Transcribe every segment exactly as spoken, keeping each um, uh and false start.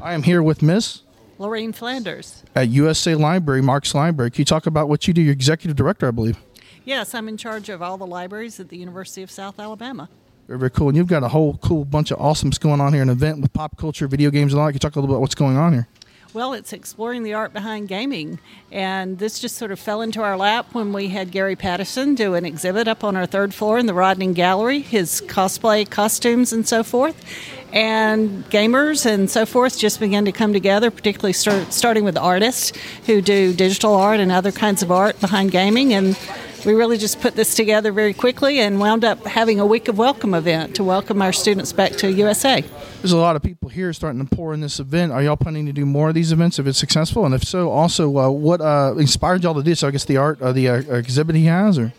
I am here with Miz Lorraine Flanders. At U S A Library, Marx Library. Can you talk about what you do? You're executive director, I believe. Yes, I'm in charge of all the libraries at the University of South Alabama. Very, very cool. And you've got a whole cool bunch of awesomes going on here, an event with pop culture, video games, and all that. Can you talk a little bit about what's going on here? Well, it's exploring the art behind gaming, and this just sort of fell into our lap when we had Gary Patterson do an exhibit up on our third floor in the Rodney Gallery, his cosplay costumes and so forth, and gamers and so forth just began to come together, particularly start, starting with artists who do digital art and other kinds of art behind gaming, and we really just put this together very quickly and wound up having a week of welcome event to welcome our students back to U S A. There's a lot of people here starting to pour in this event. Are y'all planning to do more of these events if it's successful? And if so, also, uh, what uh, inspired y'all to do so? I guess the art, uh, the uh, exhibit he has? Or?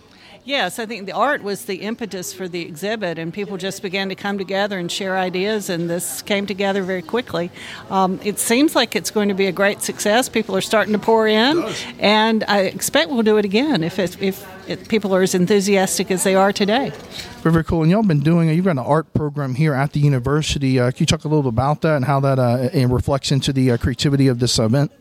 Yes, I think the art was the impetus for the exhibit, and people just began to come together and share ideas, and this came together very quickly. Um, it seems like it's going to be a great success. People are starting to pour in, and I expect we'll do it again if it's, if it, people are as enthusiastic as they are today. Very, very cool. And y'all been doing, you've got an art program here at the university. Uh, can you talk a little about that and how that uh, and reflects into the uh, creativity of this event?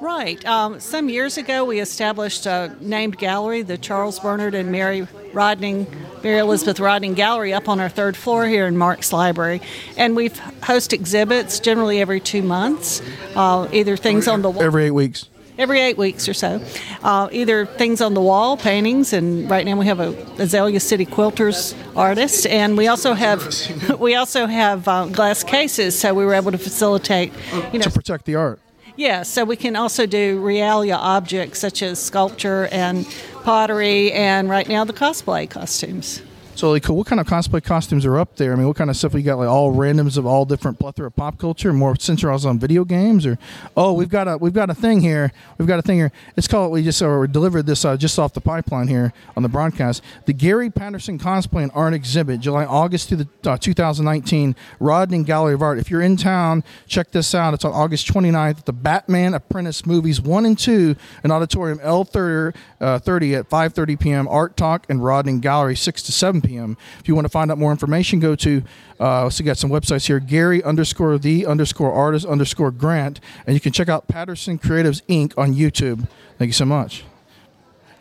Right. Um, some years ago, we established a named gallery, the Charles Bernard and Mary Rodney, Mary Elizabeth Rodney Gallery, up on our third floor here in Marx Library. And we host exhibits generally every two months, uh, either things every, on the wall. Every eight weeks. Every eight weeks or so. Uh, either things on the wall, paintings, and right now we have a Azalea City Quilters artist, and we also have we also have uh, glass cases, so we were able to facilitate, you know, to protect the art. Yeah, so we can also do realia objects such as sculpture and pottery and right now the cosplay costumes. So really cool. What kind of cosplay costumes are up there? I mean, what kind of stuff we got? Like all randoms of all different plethora of pop culture, more centralized on video games, or oh, we've got a we've got a thing here. We've got a thing here. It's called we just uh, delivered this uh, just off the pipeline here on the broadcast. The Gary Patterson Cosplay and Art Exhibit, July August through the uh, two thousand nineteen Rodney Gallery of Art. If you're in town, check this out. It's on August twenty-ninth at the Batman Apprentice Movies One and Two in Auditorium L thirty uh, thirty at five thirty p.m. Art Talk and Rodney Gallery six to seven p.m. If you want to find out more information, go to uh so you got some websites here, Gary underscore the underscore artist underscore grant, and you can check out Patterson Creatives Incorporated on YouTube. Thank you so much.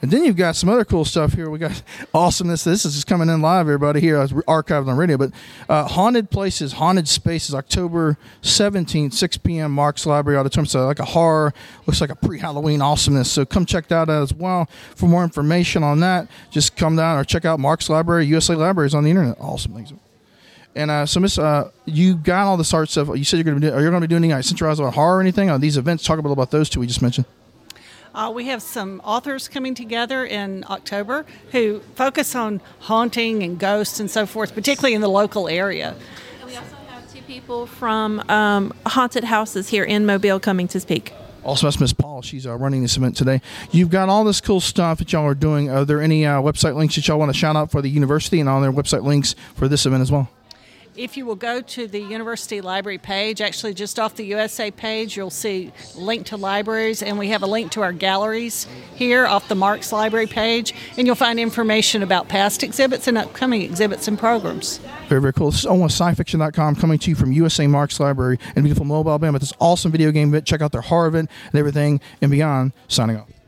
And then you've got some other cool stuff here. We got awesomeness. This is coming in live, everybody, here. I was archived on radio. But uh, Haunted Places, Haunted Spaces, October seventeenth, six p.m., Marx Library Auditorium. So like a horror, looks like a pre-Halloween awesomeness. So come check that out as well. For more information on that, just come down or check out Marx Library, U S A Libraries on the internet. Awesome things. And uh, so, Miss, uh, you got all this art stuff. You said you're going to be doing, are you going to be doing any centralized on horror or anything on these events? Talk a little about those two we just mentioned. Uh, we have some authors coming together in October who focus on haunting and ghosts and so forth, particularly in the local area. And we also have two people from um, haunted houses here in Mobile coming to speak. Also, that's Miss Paul. She's uh, running this event today. You've got all this cool stuff that y'all are doing. Are there any uh, website links that y'all want to shout out for the university and all their website links for this event as well? If you will go to the University Library page, actually just off the U S A page, you'll see link to libraries, and we have a link to our galleries here off the Marx Library page, and you'll find information about past exhibits and upcoming exhibits and programs. Very, very cool. This is almost science fiction dot com coming to you from U S A Marx Library in beautiful Mobile, Alabama. This awesome video game event. Check out their horror event and everything and beyond. Signing off.